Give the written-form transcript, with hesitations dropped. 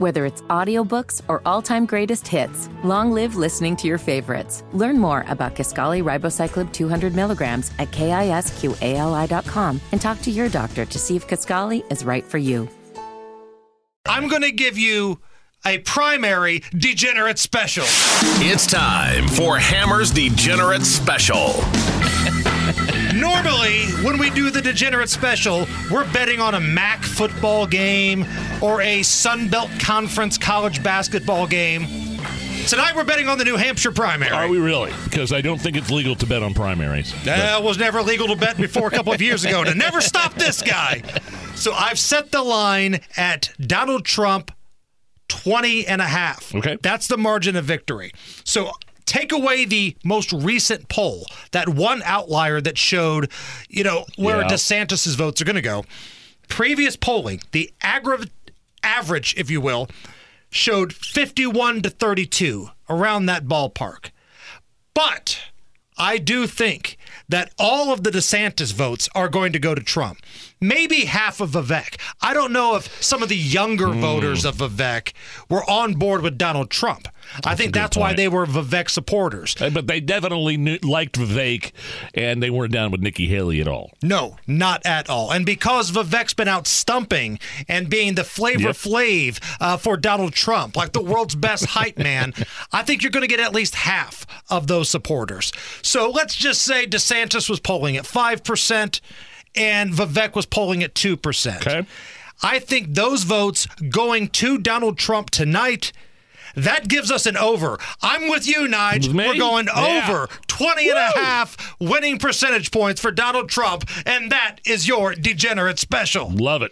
Whether it's audiobooks or all-time greatest hits, long live listening to your favorites. Learn more about Kisqali ribociclib 200 milligrams at KISQALI.com and talk to your doctor to see if Kisqali is right for you. I'm going to give you a primary degenerate special. It's time for Hammer's Degenerate Special. Normally, when we do the Degenerate Special, we're betting on a MAC football game or a Sunbelt Conference college basketball game. Tonight, we're betting on the New Hampshire primary. Are we really? Because I don't think it's legal to bet on primaries. It was never legal to bet before a couple of years ago, and it never stopped this guy. So I've set the line at Donald Trump 20.5. Okay. That's the margin of victory. So take away the most recent poll, that one outlier that showed, where DeSantis' votes are going to go. Previous polling, the average, if you will, showed 51-32, around that ballpark. But I do think that all of the DeSantis votes are going to go to Trump. Maybe half of Vivek. I don't know if some of the younger voters of Vivek were on board with Donald Trump. I think that's why they were Vivek supporters. But they definitely liked Vivek, and they weren't down with Nikki Haley at all. No, not at all. And because Vivek's been out stumping and being the flavor for Donald Trump, like the world's best hype man, I think you're going to get at least half of those supporters. So let's just say DeSantis was polling at 5%, and Vivek was polling at 2%. Okay. I think those votes going to Donald Trump tonight, that gives us an over. I'm with you, Nige. We're going over 20.5 winning percentage points for Donald Trump, and that is your Degenerate Special. Love it.